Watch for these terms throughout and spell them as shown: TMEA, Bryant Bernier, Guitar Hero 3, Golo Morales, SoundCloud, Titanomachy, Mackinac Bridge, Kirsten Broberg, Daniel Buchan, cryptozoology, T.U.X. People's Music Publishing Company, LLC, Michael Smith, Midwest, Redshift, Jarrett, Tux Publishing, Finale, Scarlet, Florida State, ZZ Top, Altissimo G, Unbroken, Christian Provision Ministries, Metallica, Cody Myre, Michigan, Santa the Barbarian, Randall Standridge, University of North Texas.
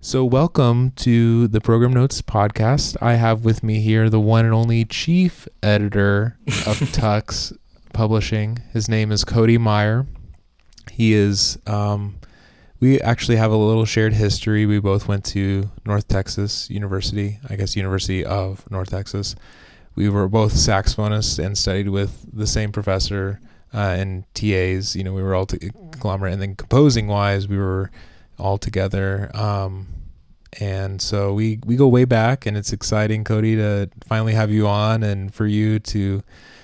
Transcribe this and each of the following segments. So welcome to the Program Notes podcast. I have with me here the one and only chief editor of Tux Publishing. His name is Cody Myre. He is, we actually have a little shared history. We both went to North Texas University, I guess University of North Texas. We were both saxophonists and studied with the same professor and TAs. You know, we were all conglomerate, and then composing wise, we were all together. And so we go way back, and it's exciting, Cody, to finally have you on and for you to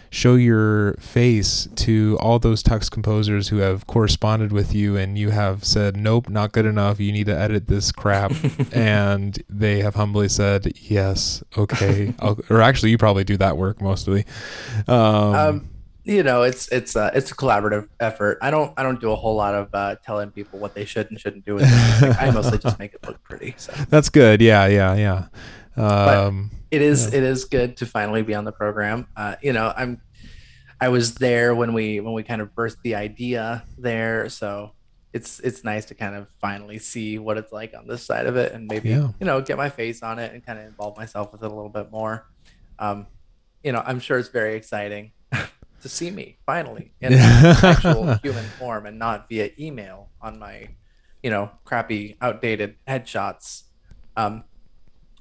show your face to all those Tux composers who have corresponded with you, and you have said, nope, not good enough. You need to edit this crap. And they have humbly said, yes. Okay. Or actually you probably do that work mostly. You know, it's a collaborative effort. I don't do a whole lot of telling people what they should and shouldn't do with it. Like, I mostly just make it look pretty. So. That's good. Yeah. But it is good to finally be on the program. You know, I was there when we kind of birthed the idea there, so it's nice to kind of finally see what it's like on this side of it, and maybe you know, get my face on it and kind of involve myself with it a little bit more. You know, I'm sure it's very exciting. To see me finally in actual human form and not via email on my, you know, crappy outdated headshots.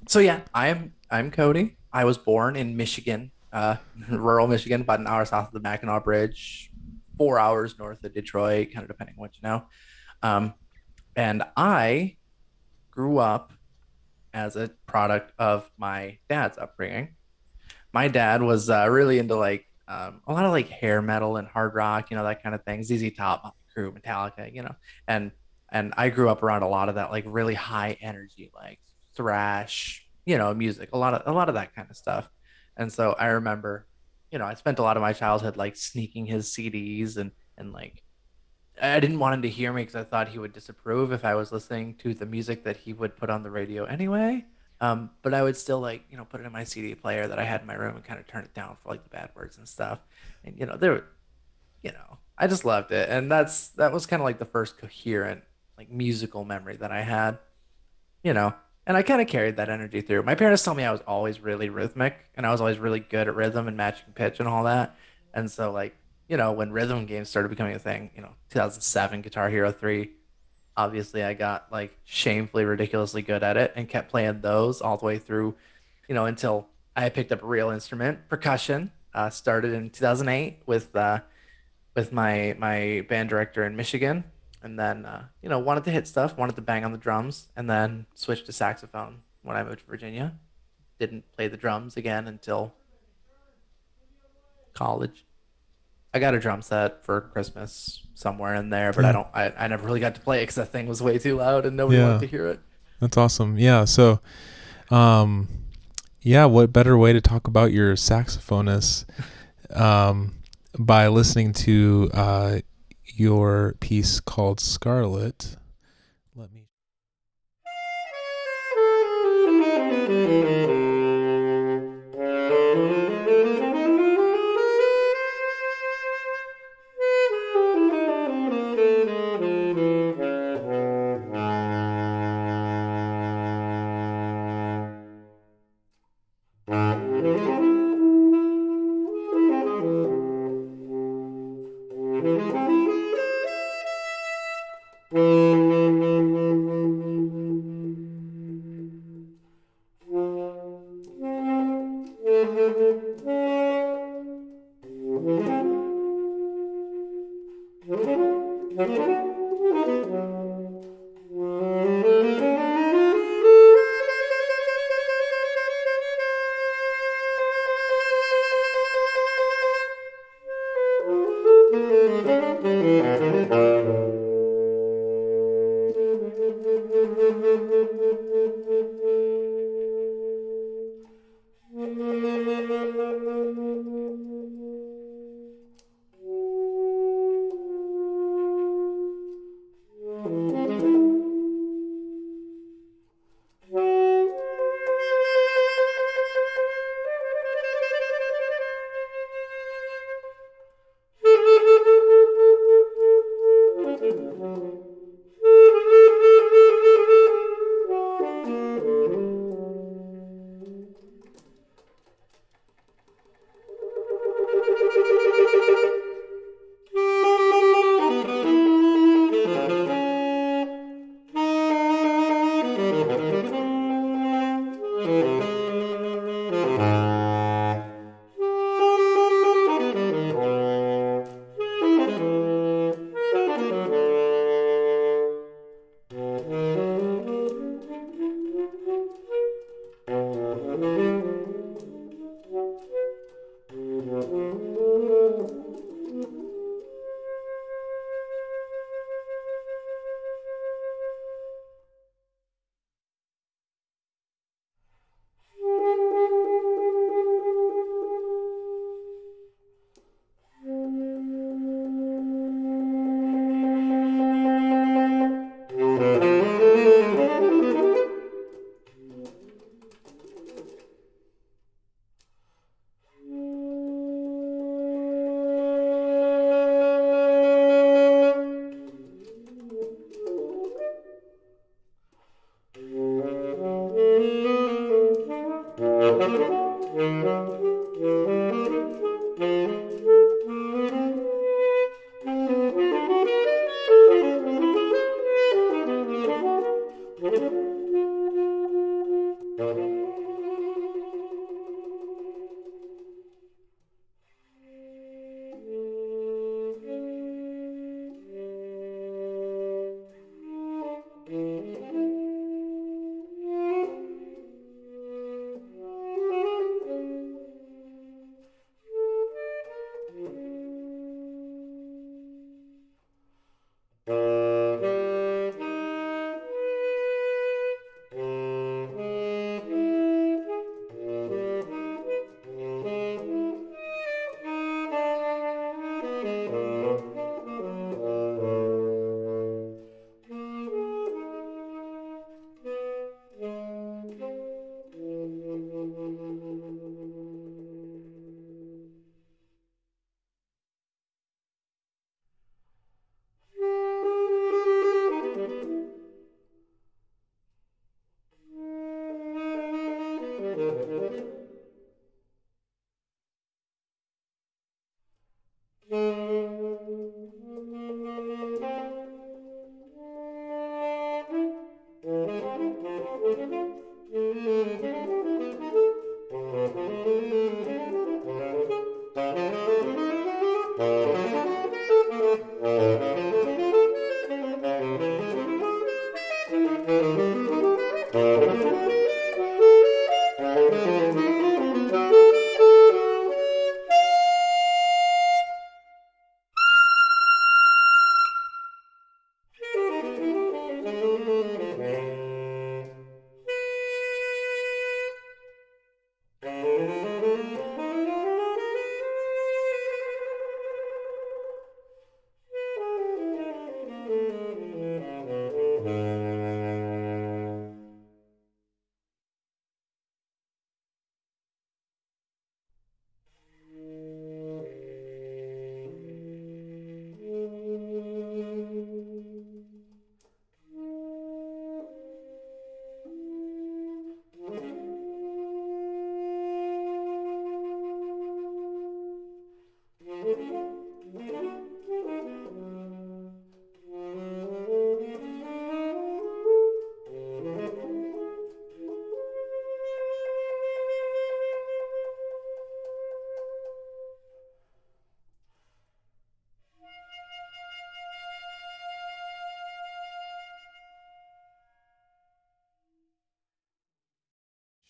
So yeah, I'm Cody. I was born in Michigan, rural Michigan, about an hour south of the Mackinac Bridge, 4 hours north of Detroit, kind of depending on what you know. And I grew up as a product of my dad's upbringing. My dad was really into like a lot of like hair metal and hard rock, you know, that kind of thing. ZZ Top, Crew, Metallica, you know, and I grew up around a lot of that, like really high energy, like thrash, you know, music, a lot of that kind of stuff. And so I remember, you know, I spent a lot of my childhood like sneaking his CDs, and like I didn't want him to hear me because I thought he would disapprove if I was listening to the music that he would put on the radio anyway. But I would still like, you know, put it in my CD player that I had in my room and kind of turn it down for like the bad words and stuff. And, you know, I just loved it. And that was kind of like the first coherent like musical memory that I had, you know, and I kind of carried that energy through. My parents told me I was always really rhythmic, and I was always really good at rhythm and matching pitch and all that. And so like, you know, when rhythm games started becoming a thing, you know, 2007 Guitar Hero 3, obviously, I got like shamefully, ridiculously good at it and kept playing those all the way through, you know, until I picked up a real instrument, percussion. Started in 2008 with my band director in Michigan, and then you know, wanted to hit stuff, wanted to bang on the drums, and then switched to saxophone when I moved to Virginia. Didn't play the drums again until college. I got a drum set for Christmas somewhere in there, but yeah. I never really got to play it because that thing was way too loud and nobody wanted to hear it. That's awesome. Yeah. So, what better way to talk about your saxophonist, by listening to, your piece called Scarlet. Let me.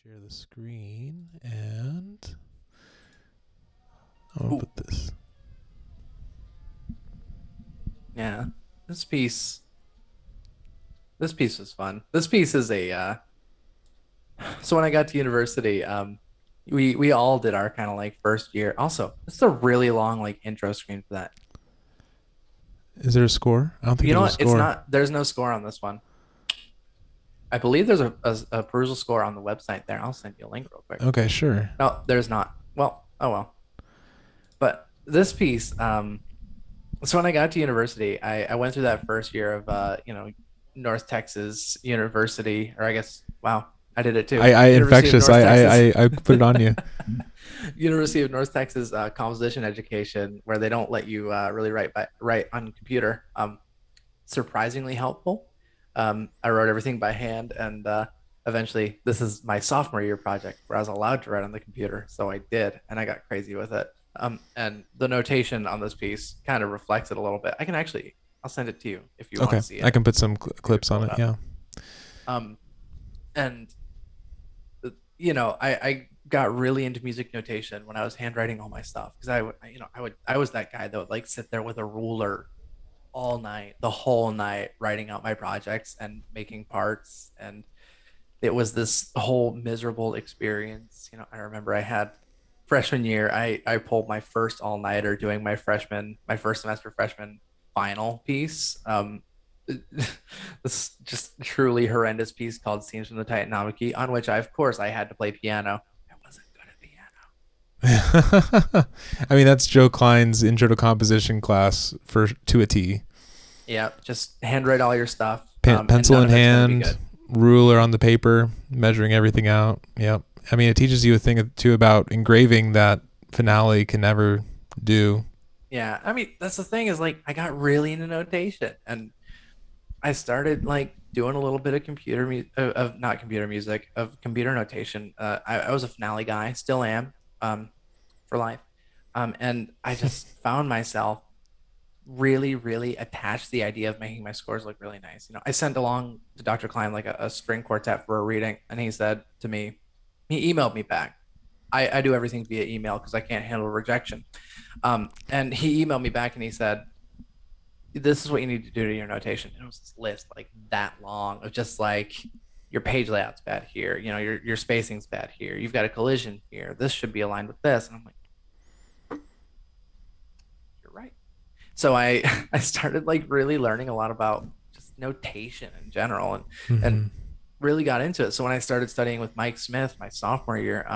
Share the screen, and I'll put this. Yeah, this piece was fun. This piece is a, so when I got to university, we all did our kind of like first year. Also, it's a really long like intro screen for that. Is there a score? I don't think there's a score. It's not, there's no score on this one. I believe there's a perusal score on the website there. I'll send you a link real quick. Okay, sure. No, there's not. Well, oh well. But this piece, so when I got to university, I went through that first year of, North Texas University, or I guess, wow, I did it too. I put it on you. University of North Texas composition education, where they don't let you really write on computer. Surprisingly helpful. I wrote everything by hand, and eventually, this is my sophomore year project where I was allowed to write on the computer, so I did, and I got crazy with it. And the notation on this piece kind of reflects it a little bit. I'll send it to you if you want to see it. I can put some clips on it. Yeah. And you know, I got really into music notation when I was handwriting all my stuff, because I was that guy that would like sit there with a ruler all night, the whole night, writing out my projects and making parts, and it was this whole miserable experience. You know, I remember I had freshman year, I pulled my first all-nighter doing my first semester freshman final piece. This just truly horrendous piece called Scenes from the Titanomachy, on which I had to play piano. I wasn't good at piano. I mean, that's Joe Klein's intro to composition class to a T. Yeah, just handwrite all your stuff. Pencil in hand, ruler on the paper, measuring everything out. Yep. I mean, it teaches you a thing or two about engraving that Finale can never do. Yeah, I mean, that's the thing is, like, I got really into notation, and I started like doing a little bit of computer notation. I was a Finale guy, still am, for life, and I just found myself really, really attached to the idea of making my scores look really nice. You know, I sent along to Dr. Klein like a string quartet for a reading, and he said to me, he emailed me back. I do everything via email because I can't handle rejection. And he emailed me back and he said, this is what you need to do to your notation. And it was this list like that long of just like, your page layout's bad here. You know, your spacing's bad here. You've got a collision here. This should be aligned with this. And I'm like, you're right. So I started like really learning a lot about just notation in general, and and really got into it. So when I started studying with Mike Smith my sophomore year,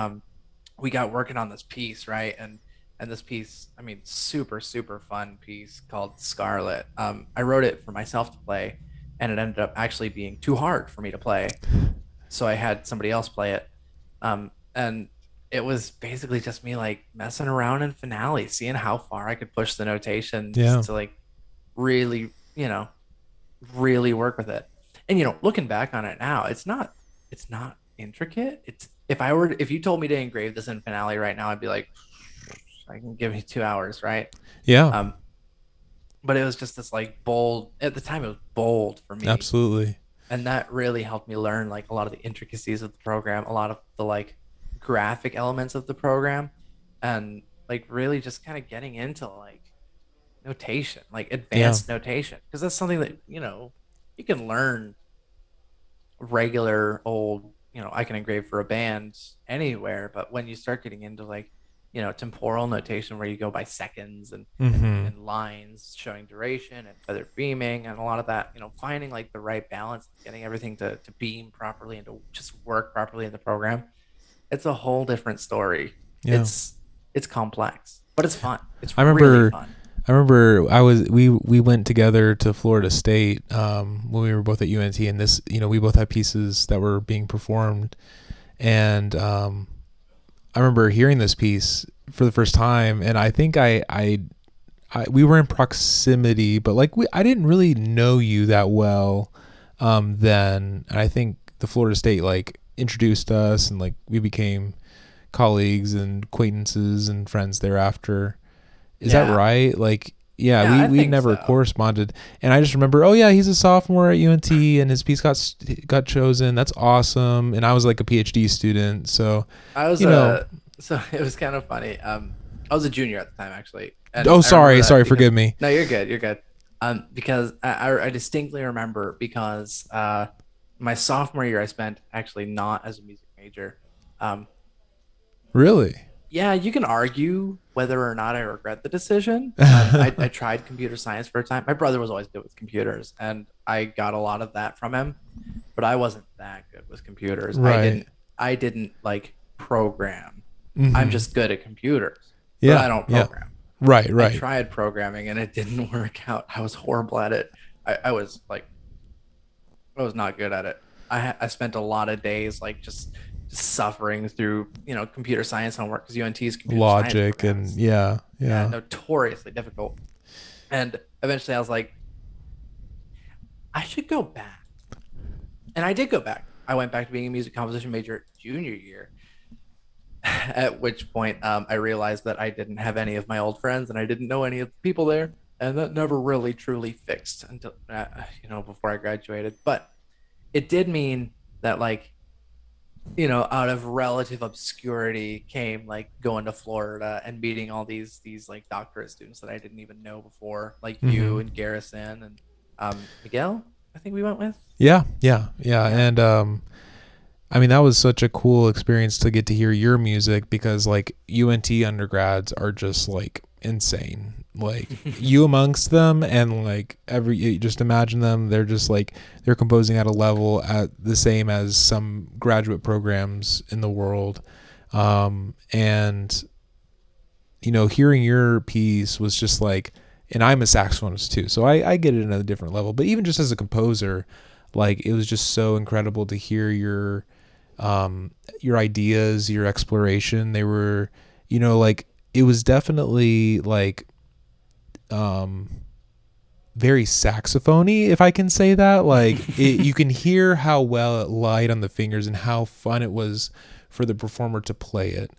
we got working on this piece, right? And this piece, I mean, super, super fun piece called Scarlet. I wrote it for myself to play, and it ended up actually being too hard for me to play. So I had somebody else play it. And it was basically just me like messing around in Finale, seeing how far I could push the notation just to like really, you know, really work with it. And, you know, looking back on it now, it's not intricate. If you told me to engrave this in Finale right now, I'd be like, I can give you 2 hours, right? Yeah. But it was just this like bold, at the time it was bold for me. Absolutely. And that really helped me learn like a lot of the intricacies of the program, a lot of the like graphic elements of the program, and like really just kind of getting into like notation, like advanced notation. Because that's something that, you know, you can learn regular old, you know, I can engrave for a band anywhere, but when you start getting into like, you know, temporal notation where you go by seconds and lines showing duration and feather beaming and a lot of that, you know, finding like the right balance, getting everything to beam properly and to just work properly in the program, it's a whole different story. Yeah. It's complex, but it's fun. Really fun. I remember we went together to Florida State when we were both at UNT, and this, you know, we both had pieces that were being performed, and I remember hearing this piece for the first time, and I think we were in proximity, but like I didn't really know you that well then, and I think the Florida State like introduced us, and like we became colleagues and acquaintances and friends thereafter. Is that right? Like, we never corresponded. And I just remember, he's a sophomore at UNT and his piece got chosen. That's awesome. And I was like a PhD student. So I was, so it was kind of funny. I was a junior at the time, actually. And sorry. Forgive me. No, you're good. You're good. Because I distinctly remember because my sophomore year I spent actually not as a music major. Really? Yeah, you can argue whether or not I regret the decision. I tried computer science for a time. My brother was always good with computers, and I got a lot of that from him. But I wasn't that good with computers. Right. I didn't like program. Mm-hmm. I'm just good at computers. Yeah, but I don't program. Yeah. Right. I tried programming, and it didn't work out. I was horrible at it. I was not good at it. I spent a lot of days like just suffering through, you know, computer science homework, because UNT's computer logic science and notoriously difficult. And eventually I was like, I should go back. And I did go back. I went back to being a music composition major junior year, at which point I realized that I didn't have any of my old friends and I didn't know any of the people there. And that never really truly fixed until, before I graduated. But it did mean that, like, you know, out of relative obscurity came like going to Florida and meeting all these like doctorate students that I didn't even know before, like mm-hmm. you and Garrison and Miguel, I think we went with. Yeah. And I mean, that was such a cool experience to get to hear your music, because like UNT undergrads are just like insane, like you amongst them, and like you just imagine them, they're just like they're composing at a level at the same as some graduate programs in the world, and you know, hearing your piece was just like, and I'm a saxophonist too, so I get it at a different level, but even just as a composer, like it was just so incredible to hear your ideas, your exploration. They were, you know, like it was definitely like very saxophony, if I can say that. Like you can hear how well it lied on the fingers and how fun it was for the performer to play it.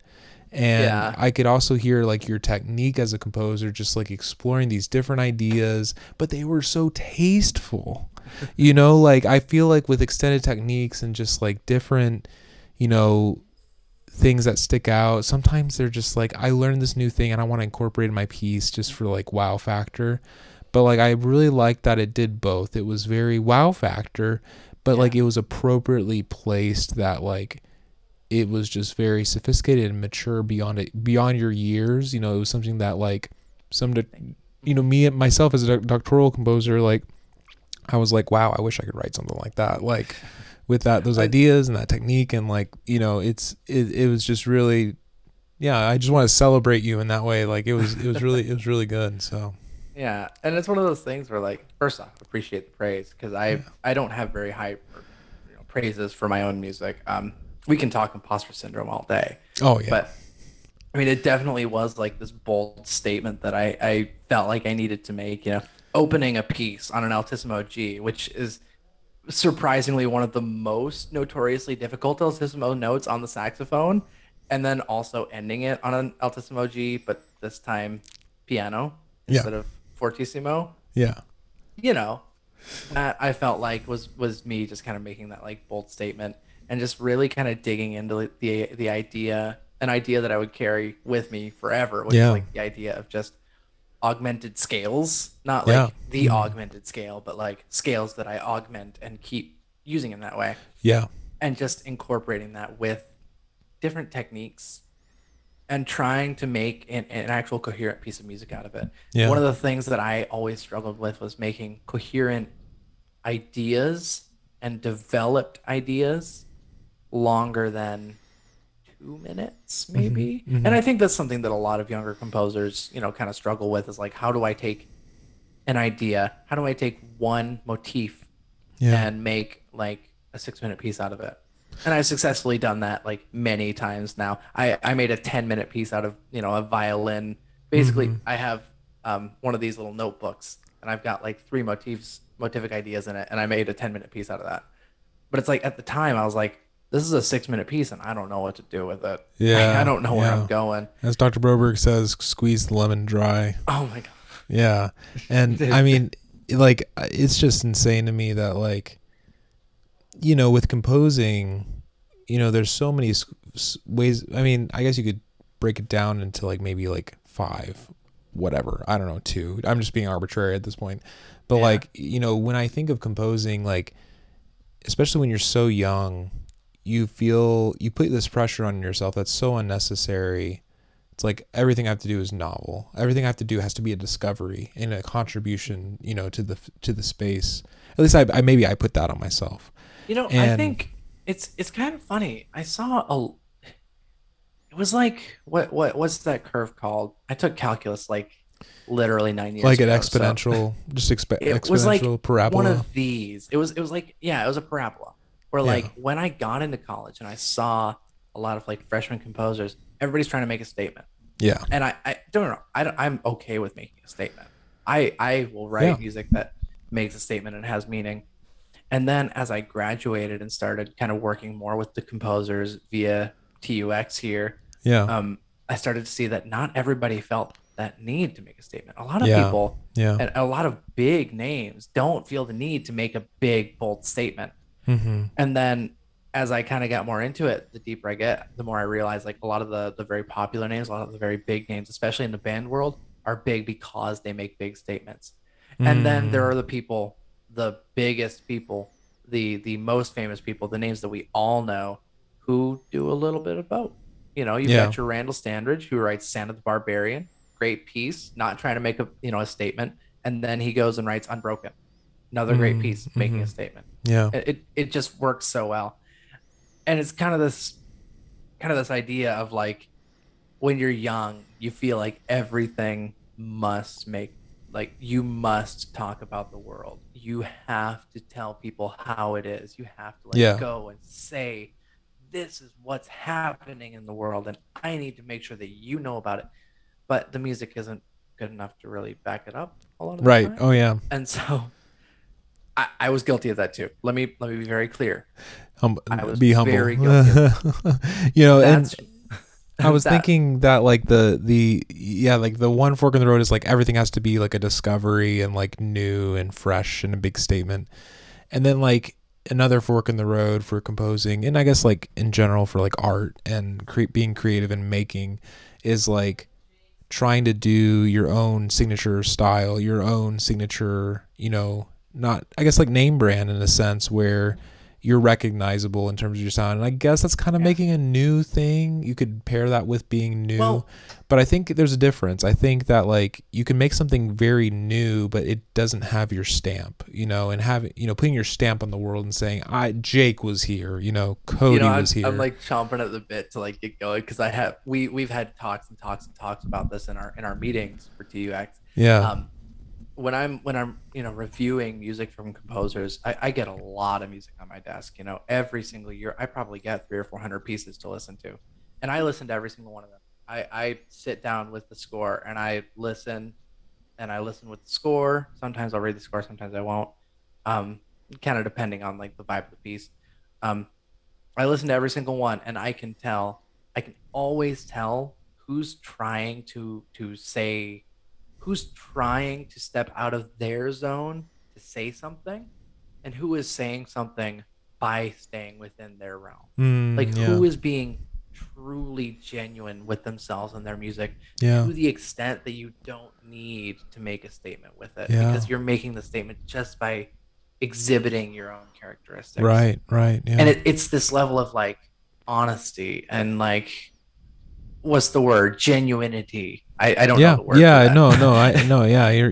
And yeah. I could also hear like your technique as a composer, just like exploring these different ideas, but they were so tasteful, you know, like I feel like with extended techniques and just like different, you know, things that stick out, sometimes they're just like, I learned this new thing and I want to incorporate in my piece just for like wow factor. But like I really liked that it did both. It was very wow factor, but like it was appropriately placed, that like it was just very sophisticated and mature beyond your years. You know, it was something that like me and myself as a doctoral composer, like I was like, wow, I wish I could write something like that. Like with that, those ideas and that technique, and like, you know, it was just really, yeah, I just want to celebrate you in that way. Like it was really good. So yeah, and it's one of those things where like, first off, appreciate the praise, because I don't have very high praises for my own music. We can talk imposter syndrome all day. Oh yeah, but I mean, it definitely was like this bold statement that I felt like I needed to make. You know, opening a piece on an Altissimo G, which is surprisingly one of the most notoriously difficult altissimo notes on the saxophone, and then also ending it on an altissimo G, but this time piano instead of fortissimo. Yeah, you know, that I felt like was me just kind of making that like bold statement and just really kind of digging into the idea, an idea that I would carry with me forever, which is like the idea of just augmented scales, not like the augmented scale, but like scales that I augment and keep using in that way. Yeah. And just incorporating that with different techniques and trying to make an actual coherent piece of music out of it. Yeah. One of the things that I always struggled with was making coherent ideas and developed ideas longer than 2 minutes maybe. Mm-hmm, mm-hmm. And I think that's something that a lot of younger composers, you know, kind of struggle with, is like, how do I take an idea? How do I take one motif and make like a 6-minute piece out of it? And I've successfully done that like many times now. I made a 10-minute piece out of, you know, a violin. Basically I have one of these little notebooks and I've got like 3 motivic ideas in it. And I made a 10-minute piece out of that. But it's like, at the time I was like, this is a 6-minute piece and I don't know what to do with it. Yeah. Like, I don't know where I'm going. As Dr. Broberg says, squeeze the lemon dry. Oh my God. Yeah. And I mean, like, it's just insane to me that like, you know, with composing, you know, there's so many ways. I mean, I guess you could break it down into like maybe like 5, whatever. I don't know, 2. I'm just being arbitrary at this point. But like, you know, when I think of composing, like, especially when you're so young, you feel you put this pressure on yourself that's so unnecessary. It's like everything I have to do is novel. Everything I have to do has to be a discovery and a contribution, you know, to the space. At least I maybe I put that on myself. You know, and I think it's kind of funny. I saw it was like what's that curve called? I took calculus like literally 9 years ago. Like an exponential, so just exponential was like parabola. One of these. It was like it was a parabola. Where like when I got into college and I saw a lot of like freshman composers, everybody's trying to make a statement. Yeah. And I don't know. I'm okay with making a statement. I will write music that makes a statement and has meaning. And then as I graduated and started kind of working more with the composers via TUX here, I started to see that not everybody felt that need to make a statement. A lot of people and a lot of big names don't feel the need to make a big, bold statement. Mm-hmm. And then as I kind of got more into it, the deeper I get, the more I realize like a lot of the very popular names, a lot of the very big names, especially in the band world, are big because they make big statements. And then there are the people, the biggest people, the most famous people, the names that we all know, who do a little bit of both. You know, you've got your Randall Standridge, who writes Santa the Barbarian, great piece, not trying to make a statement, and then he goes and writes Unbroken, another great piece, making a statement. Yeah, it just works so well, and it's kind of this idea of like when you're young, you feel like everything must make. Like, you must talk about the world. You have to tell people how it is. You have to go and say, this is what's happening in the world, and I need to make sure that you know about it. But the music isn't good enough to really back it up a lot of the time. Right. Oh, yeah. And so I was guilty of that, too. Let me be very clear. I was very guilty of that. I was thinking that like the one fork in the road is like everything has to be like a discovery and like new and fresh and a big statement. And then like another fork in the road for composing, and I guess like in general for like art and being creative and making, is like trying to do your own signature style, your own signature, not, I guess, like name brand in a sense where you're recognizable in terms of your sound. And I guess that's kind of making a new thing. You could pair that with being new, but I think there's a difference. I think that like you can make something very new, but it doesn't have your stamp, and having, putting your stamp on the world and saying, Jake was here, Cody was here. I'm like chomping at the bit to like get going. Cause we've had talks about this in our meetings for TUX. Yeah. When I'm reviewing music from composers, I get a lot of music on my desk. Every single year, I probably get 300 or 400 pieces to listen to, and I listen to every single one of them. I sit down with the score and I listen with the score. Sometimes I'll read the score, sometimes I won't. Kind of depending on like the vibe of the piece. I listen to every single one, and I can always tell who's trying to say. Who's trying to step out of their zone to say something, and who is saying something by staying within their realm. Who is being truly genuine with themselves and their music to the extent that you don't need to make a statement with it because you're making the statement just by exhibiting your own characteristics. Right. Yeah. And it's this level of like honesty and like, what's the word? Genuinity. I don't know the word. Yeah, no, I know. Yeah, you're.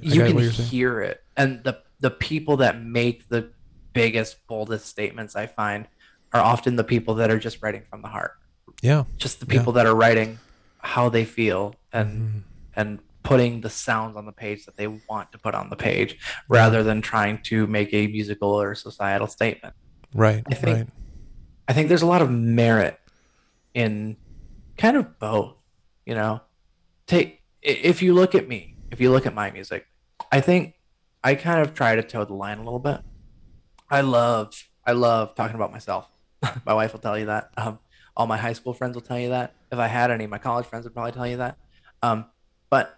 You can hear it, and the people that make the biggest, boldest statements, I find, are often the people that are just writing from the heart. Yeah, just the people that are writing how they feel and putting the sounds on the page that they want to put on the page, rather than trying to make a musical or societal statement. Right. I think there's a lot of merit in kind of both. If you look at me, if you look at my music, I think I kind of try to toe the line a little bit. I love talking about myself. My wife will tell you that. All my high school friends will tell you that. If I had any, my college friends would probably tell you that. But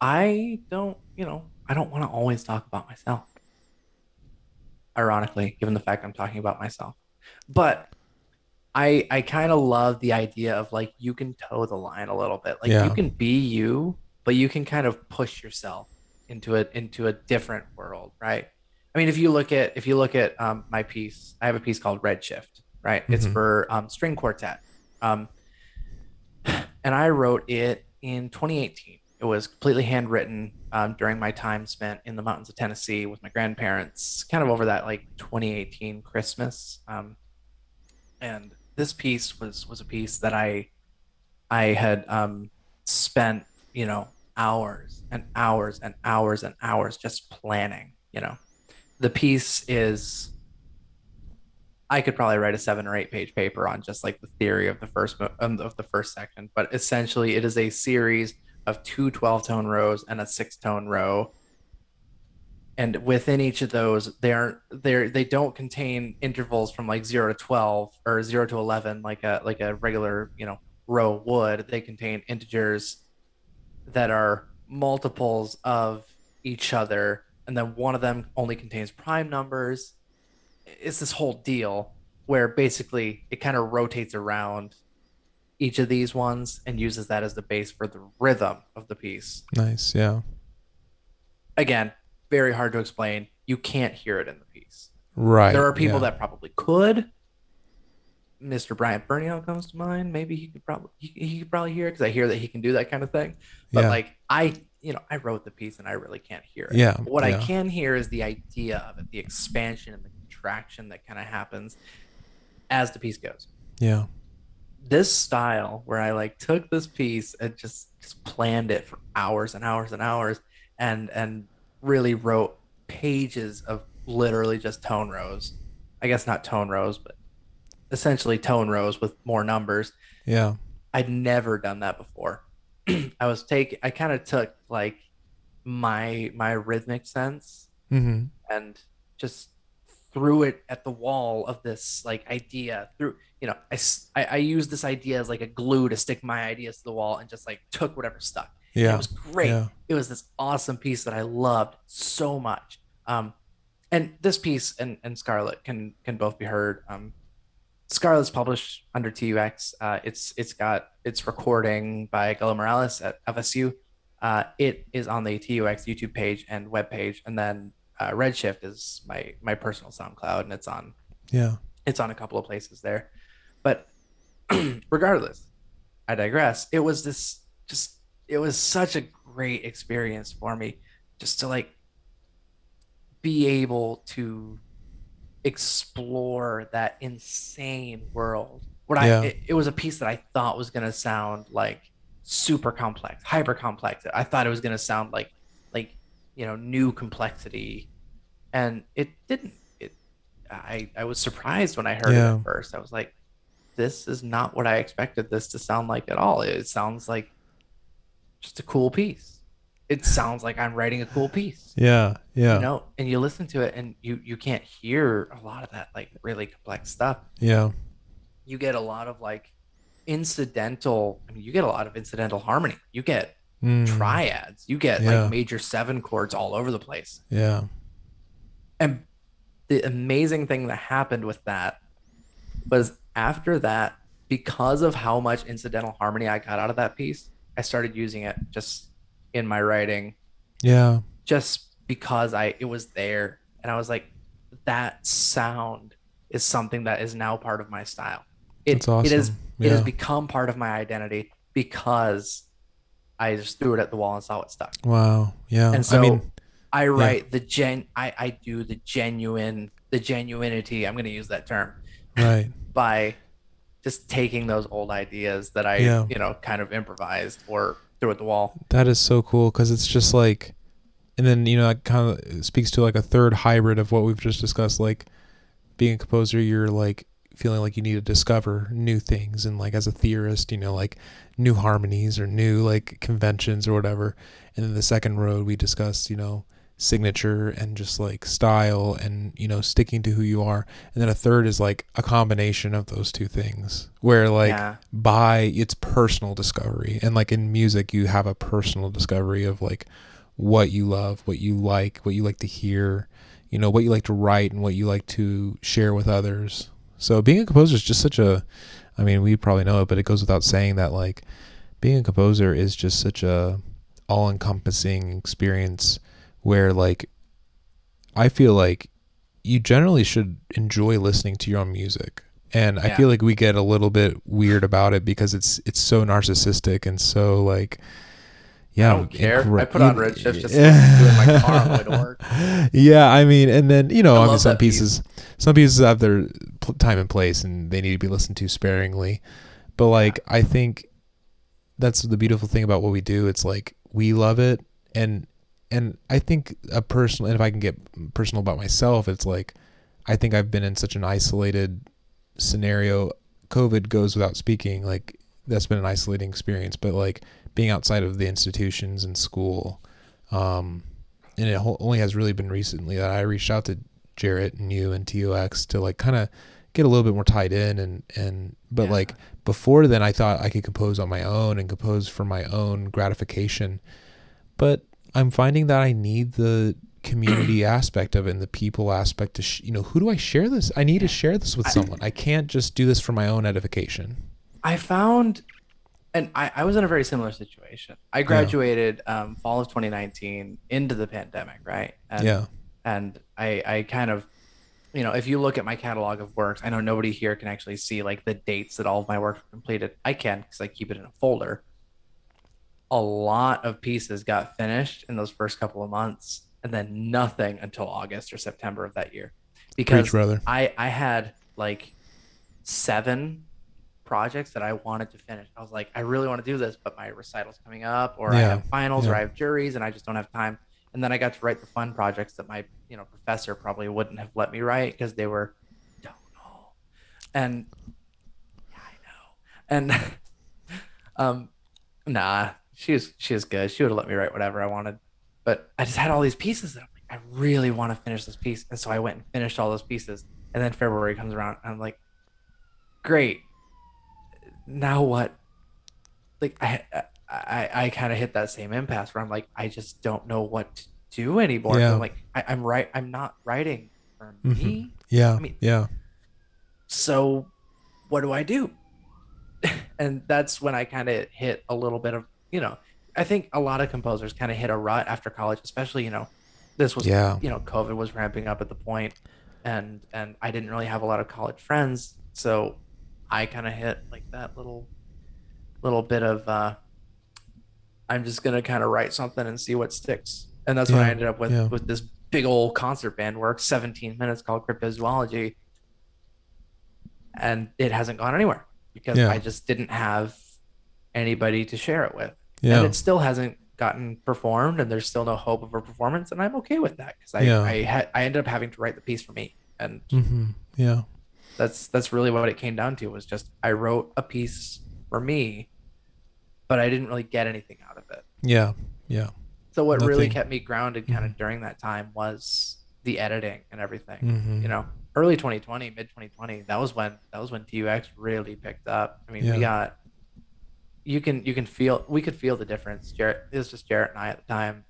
I don't want to always talk about myself. Ironically, given the fact I'm talking about myself, but I kind of love the idea of like you can toe the line a little bit. Like you can be you, but you can kind of push yourself into a different world, right? I mean, if you look at my piece, I have a piece called Redshift, right? Mm-hmm. It's for string quartet, and I wrote it in 2018. It was completely handwritten during my time spent in the mountains of Tennessee with my grandparents, kind of over that like 2018 Christmas. And this piece was a piece that I had spent, hours and hours and hours and hours just planning, The piece is, I could probably write a 7 or 8 page paper on just like the theory of the first section, but essentially it is a series of two 12-tone rows and a 6-tone row And within each of those, they don't contain intervals from like 0 to 12 or 0 to 11 like a regular, row would. They contain integers that are multiples of each other, and then one of them only contains prime numbers. It's this whole deal where basically it kind of rotates around each of these ones and uses that as the base for the rhythm of the piece. Nice, yeah. Again, very hard to explain. You can't hear it in the piece. Right. There are people that probably could. Mr. Bryant Bernier comes to mind. Maybe he could probably hear it, because I hear that he can do that kind of thing. But I wrote the piece and I really can't hear it. Yeah. But what I can hear is the idea of it, the expansion and the contraction that kind of happens as the piece goes. Yeah. This style where I took this piece and just planned it for hours and hours and hours and really wrote pages of literally just tone rows. I guess not tone rows, but essentially tone rows with more numbers. Yeah. I'd never done that before. I kind of took my rhythmic sense and just threw it at the wall of this idea. I used this idea as a glue to stick my ideas to the wall and just took whatever stuck. Yeah. And it was great. Yeah. It was this awesome piece that I loved so much. And this piece and Scarlet can both be heard. Scarlet's published under TUX. It's recording by Golo Morales at FSU. It is on the TUX YouTube page and web page, and then Redshift is my personal SoundCloud, and it's on a couple of places there. But regardless, I digress. It was it was such a great experience for me, just to be able to explore that insane world. It was a piece that I thought was going to sound super complex, hyper complex. I thought it was going to sound like new complexity, and it didn't. I was surprised when I heard it at first. I was like, this is not what I expected this to sound like at all. It sounds like just a cool piece. It sounds like I'm writing a cool piece. Yeah, yeah. And you listen to it, and you can't hear a lot of that really complex stuff. Yeah. You get a lot of incidental harmony. You get triads. You get major 7 chords all over the place. Yeah. And the amazing thing that happened with that was, after that, because of how much incidental harmony I got out of that piece, I started using it just in my writing. Yeah. Just because it was there, and I was like, that sound is something that is now part of my style. That's awesome. It has become part of my identity, because I just threw it at the wall and saw it stuck. Wow. Yeah. And so I write the genuinity. I'm going to use that term. Right. By just taking those old ideas that I, kind of improvised or threw at the wall. That is so cool, because it's just and then, that kind of speaks to a third hybrid of what we've just discussed. Being a composer, you're feeling like you need to discover new things, and as a theorist, new harmonies or new conventions or whatever. And then the second road we discussed, signature and just style and sticking to who you are. And then a third is a combination of those two things, where by it's personal discovery. And in music, you have a personal discovery of what you love, what you like to hear, what you like to write, and what you like to share with others. So being a composer is just such a, we probably know it, but it goes without saying that being a composer is just such a all-encompassing experience, where I feel you generally should enjoy listening to your own music. And I feel we get a little bit weird about it, because it's so narcissistic and so I don't care. I put on Redshift just doing my car on the way to work. Yeah, and then some pieces have their time and place, and they need to be listened to sparingly. But I think that's the beautiful thing about what we do. It's we love it, and I think and if I can get personal about myself, it's I think I've been in such an isolated scenario. COVID goes without speaking. That's been an isolating experience, but being outside of the institutions and school, and it only has really been recently that I reached out to Jarrett and you and TOX to like kind of get a little bit more tied in but like before then I thought I could compose on my own and compose for my own gratification, but I'm finding that I need the community aspect of it and the people aspect to who do I share this? I need to share this with someone. I can't just do this for my own edification. I found, and I was in a very similar situation. I graduated fall of 2019 into the pandemic, right? And I kind of, if you look at my catalog of works, I know nobody here can actually see like the dates that all of my works were completed. I can, because I keep it in a folder. A lot of pieces got finished in those first couple of months, and then nothing until August or September of that year, because I had like 7 projects that I wanted to finish. I was like, I really want to do this, but my recital's coming up, or I have finals, or I have juries, and I just don't have time. And then I got to write the fun projects that my professor probably wouldn't have let me write because they were tonal. And I know. And She was good. She would have let me write whatever I wanted, but I just had all these pieces that I'm like, I really want to finish this piece. And so I went and finished all those pieces. And then February comes around and I'm like, great. Now what? Like I kind of hit that same impasse where I'm like, I just don't know what to do anymore. Yeah. I'm like, I'm not writing for me. Mm-hmm. Yeah. I mean, yeah. So what do I do? And that's when I kind of hit a little bit of, I think a lot of composers kind of hit a rut after college, especially, this was, COVID was ramping up at the point, and I didn't really have a lot of college friends. So I kind of hit like that little bit of, I'm just going to kind of write something and see what sticks. And that's what I ended up with this big old concert band work, 17 minutes called Cryptozoology. And it hasn't gone anywhere, because I just didn't have anybody to share it with. Yeah. And it still hasn't gotten performed, and there's still no hope of a performance, and I'm okay with that, because I ended up having to write the piece for me. And that's really what it came down to, was just I wrote a piece for me, but I didn't really get anything out of it. Yeah, yeah. So what really kept me grounded kind of during that time was the editing and everything, Early 2020, mid 2020, that was when TUX really picked up. I mean, we could feel the difference. Jarrett and I at the time,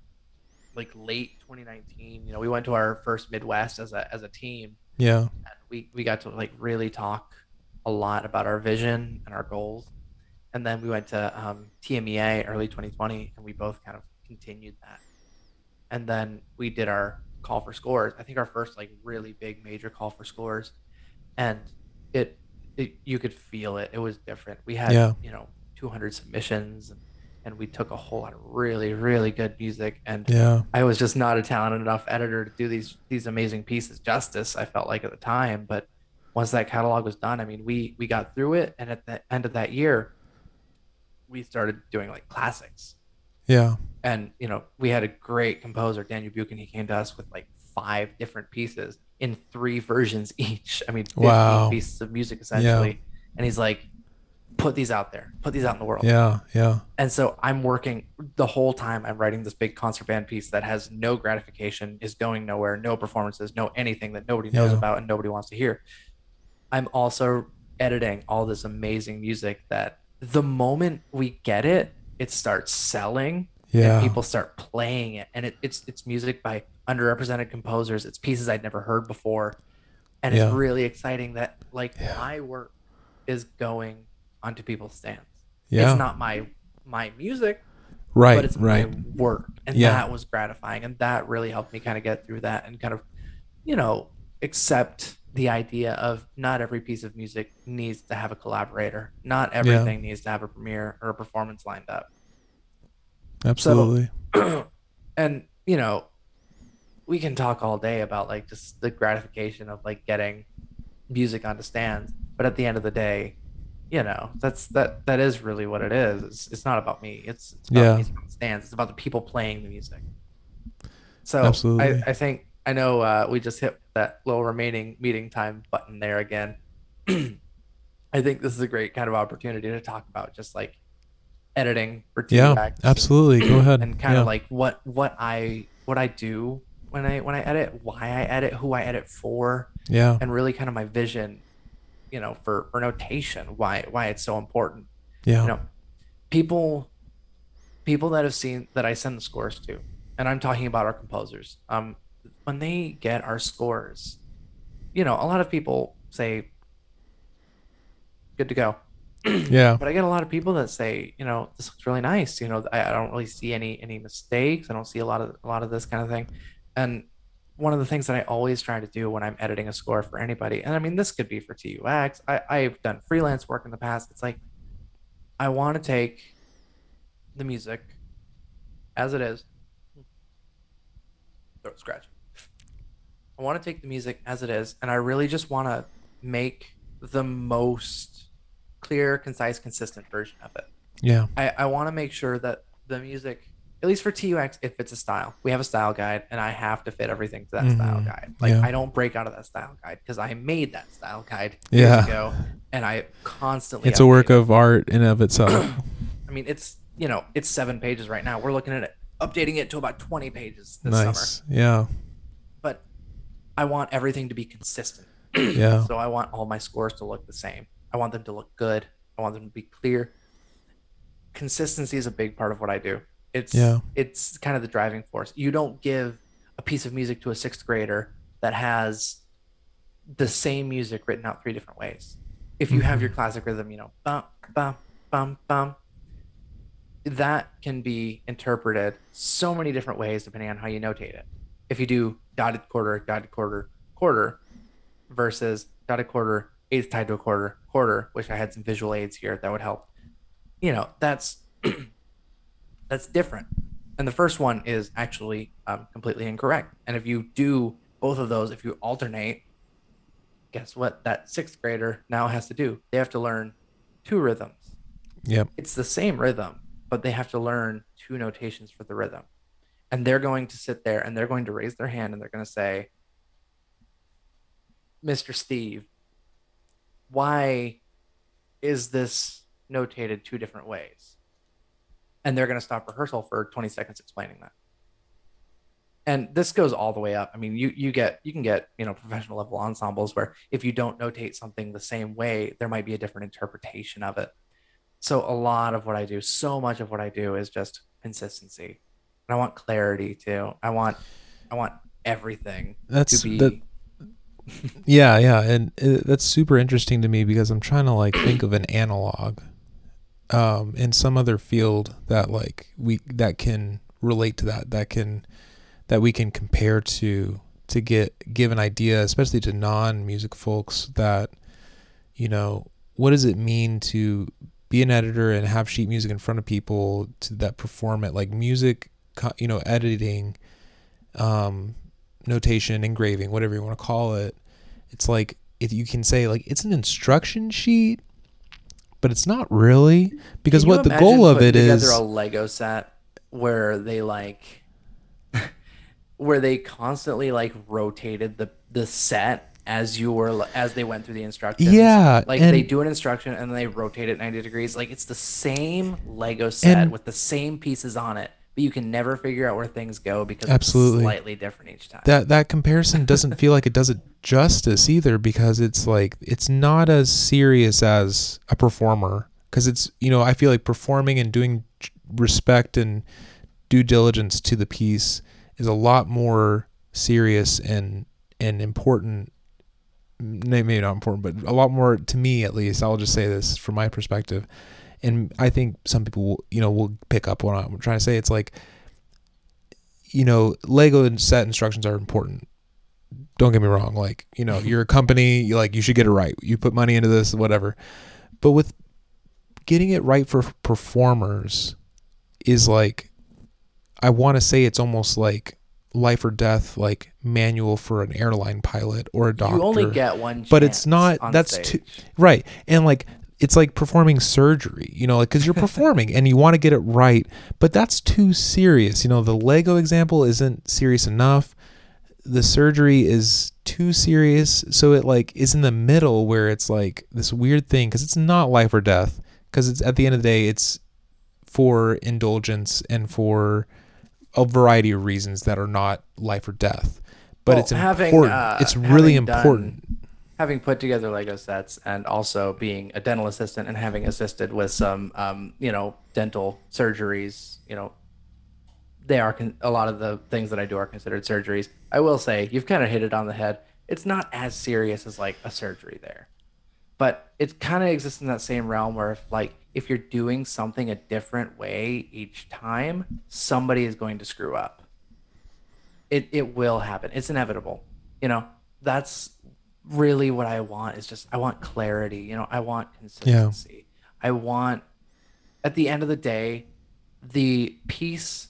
like late 2019, we went to our first Midwest as a team. Yeah. And we got to like really talk a lot about our vision and our goals. And then we went to TMEA early 2020, and we both kind of continued that. And then we did our call for scores. I think our first like really big major call for scores, and it you could feel it. It was different. We had 200 submissions, and we took a whole lot of really, really good music. And I was just not a talented enough editor to do these amazing pieces justice, I felt like, at the time. But once that catalog was done, I mean, we got through it, and at the end of that year, we started doing like classics. Yeah. And, we had a great composer, Daniel Buchan. He came to us with like 5 different pieces in 3 versions each. I mean, 15 pieces of music, essentially. Yeah. And he's like, put these out in the world. Yeah, yeah. And so I'm working the whole time. I'm writing this big concert band piece that has no gratification, is going nowhere, no performances, no anything, that nobody knows about and nobody wants to hear. I'm also editing all this amazing music that the moment we get it, it starts selling. Yeah. And people start playing it, and it's music by underrepresented composers. It's pieces I'd never heard before, and it's really exciting that my work is going onto people's stands. Yeah. It's not my music, right? But it's my work, and that was gratifying, and that really helped me kind of get through that, and kind of, accept the idea of not every piece of music needs to have a collaborator. Not everything needs to have a premiere or a performance lined up. Absolutely. So, and we can talk all day about like just the gratification of like getting music onto stands, but at the end of the day, that is really what it is. It's not about me. It's about music on stands. It's about the people playing the music. So absolutely. I think I know we just hit that little remaining meeting time button there again. I think this is a great kind of opportunity to talk about just like editing for TX. Absolutely. Go ahead. And kind of like what I what I do when I edit, why I edit, who I edit for, yeah, and really kind of my vision, you know, for notation, why it's so important. Yeah, you know, people that have seen that I send the scores to, and I'm talking about our composers. When they get our scores, you know, a lot of people say, good to go. Yeah. But I get a lot of people that say, you know, this looks really nice. You know, I don't really see any mistakes. I don't see a lot of this kind of thing. And one of the things that I always try to do when I'm editing a score for anybody, and I mean, this could be for TUX. I've done freelance work in the past. It's like, I want to take the music as it is. Throat scratch. I want to take the music as it is, and I really just want to make the most clear, concise, consistent version of it. Yeah. I want to make sure that the music, at least for TUX, it fits a style. We have a style guide, and I have to fit everything to that style guide. Like, yeah. I don't break out of that style guide because I made that style guide years ago, and I constantly... It's a work of art in and of itself. I mean, it's 7 pages right now. We're looking at it, updating it to about 20 pages this summer. Yeah. But I want everything to be consistent. Yeah. So I want all my scores to look the same. I want them to look good. I want them to be clear. Consistency is a big part of what I do. It's kind of the driving force. You don't give a piece of music to a 6th grader that has the same music written out 3 different ways. If you have your classic rhythm, you know, bum, bum, bum, bum, that can be interpreted so many different ways depending on how you notate it. If you do dotted quarter, quarter versus dotted quarter, eighth tied to a quarter, quarter, which I had some visual aids here that would help. You know, that's different. And the first one is actually completely incorrect. And if you do both of those, if you alternate, guess what that 6th grader now has to do? They have to learn 2 rhythms. Yep. It's the same rhythm, but they have to learn 2 notations for the rhythm. And they're going to sit there and they're going to raise their hand and they're going to say, Mr. Steve, why is this notated 2 different ways? And they're going to stop rehearsal for 20 seconds explaining that. And this goes all the way up. I mean, you can get, you know, professional level ensembles where if you don't notate something the same way, there might be a different interpretation of it. So a lot of what I do, so much of what I do is just consistency. And I want clarity too. I want everything to be... Yeah. And that's super interesting to me because I'm trying to like think of an analog in some other field that like that can relate to that we can compare to give an idea, especially to non-music folks, that, you know, what does it mean to be an editor and have sheet music in front of people that perform it, like music, you know, editing, notation, engraving, whatever you want to call it. It's like, if you can say like it's an instruction sheet, but it's not really, because what the goal of it is a Lego set where they like where they constantly like rotated the set as they went through the instructions. Yeah. Like they do an instruction and then they rotate it 90 degrees. Like it's the same Lego set with the same pieces on it, but you can never figure out where things go because it's slightly different each time. That comparison doesn't feel like it does it justice either, because it's like, it's not as serious as a performer. Cause it's, you know, I feel like performing and doing respect and due diligence to the piece is a lot more serious and important. Maybe not important, but a lot more, to me at least, I'll just say this from my perspective, and I think some people will pick up what I'm trying to say. It's like, you know, Lego and set instructions are important, don't get me wrong, like, you know, you're a company, you like, you should get it right, you put money into this, whatever, but with getting it right for performers is like, I want to say it's almost like life or death, like manual for an airline pilot or a doctor. You only get one chance, but it's not on that's stage. Too right, and like it's like performing surgery, you know, like because you're performing and you want to get it right, but that's too serious. You know, the Lego example isn't serious enough, the surgery is too serious, so it like is in the middle where it's like this weird thing, because it's not life or death, because it's at the end of the day it's for indulgence and for a variety of reasons that are not life or death. But well, it's important. It's really important. Having put together Lego sets and also being a dental assistant and having assisted with some, dental surgeries, they are a lot of the things that I do are considered surgeries. I will say you've kind of hit it on the head. It's not as serious as like a surgery there, but it kind of exists in that same realm where if you're doing something a different way each time, somebody is going to screw up. It will happen. It's inevitable. That's really what I want is I want clarity. I want consistency. Yeah. I want, at the end of the day, the piece,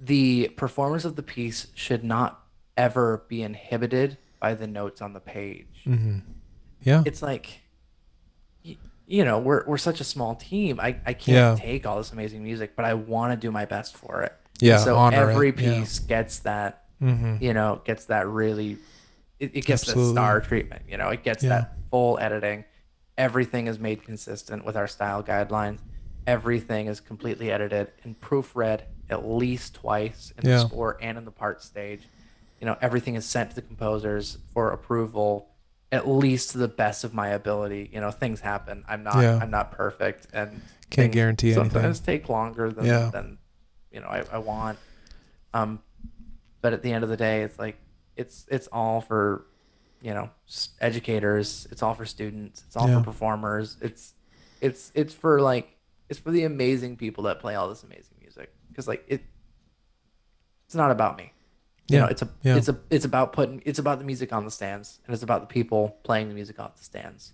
the performance of the piece should not ever be inhibited by the notes on the page. Mm-hmm. Yeah. It's we're such a small team. I can't take all this amazing music, but I want to do my best for it. Yeah. And so every piece gets that, gets that really, it gets the star treatment, it gets that full editing. Everything is made consistent with our style guidelines. Everything is completely edited and proofread at least twice in the score and in the part stage. Everything is sent to the composers for approval, at least to the best of my ability. Things happen. I'm not perfect, and can't guarantee anything. Sometimes take longer than I want. But at the end of the day, it's all for, educators. It's all for students. It's all for performers. It's for the amazing people that play all this amazing music. Because it's not about me. It's about the music on the stands, and it's about the people playing the music off the stands.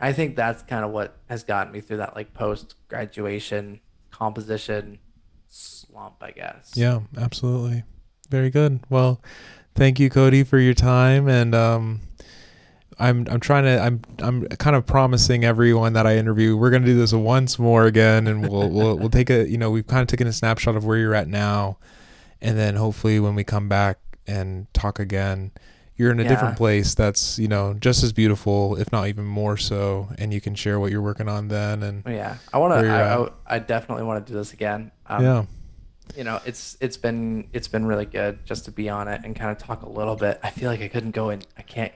I think that's kind of what has gotten me through that post graduation composition slump, I guess. Yeah, absolutely. Very good. Well, thank you, Cody, for your time, and I'm kind of promising everyone that I interview we're going to do this once more again, and we'll take a we've kind of taken a snapshot of where you're at now. And then hopefully when we come back and talk again, you're in a different place that's, just as beautiful, if not even more so. And you can share what you're working on then. And I definitely want to do this again. It's been really good just to be on it and kind of talk a little bit. I feel like I couldn't go in. I can't.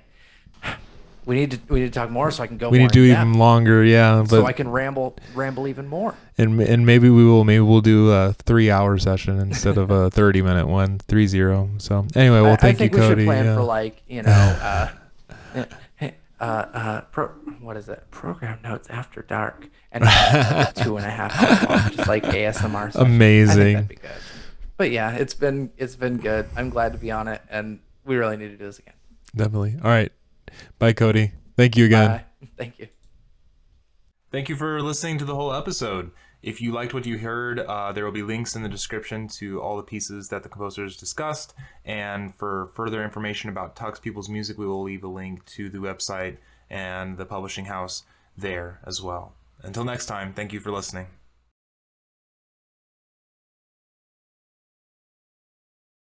We need to talk more so I can go. We need to do even longer, but so I can ramble even more. And maybe we'll do a 3-hour session instead of a 30-minute one, 3-0. So anyway, well, thank you, Cody. I think we should plan for program notes after dark and 2.5 hours long, just like ASMR. Session. Amazing. I think that'd be good. But it's been good. I'm glad to be on it, and we really need to do this again. Definitely. All right. Bye, Cody. Thank you again. Bye. Thank you. Thank you for listening to the whole episode. If you liked what you heard, there will be links in the description to all the pieces that the composers discussed. And for further information about Tux People's Music, we will leave a link to the website and the publishing house there as well. Until next time, thank you for listening.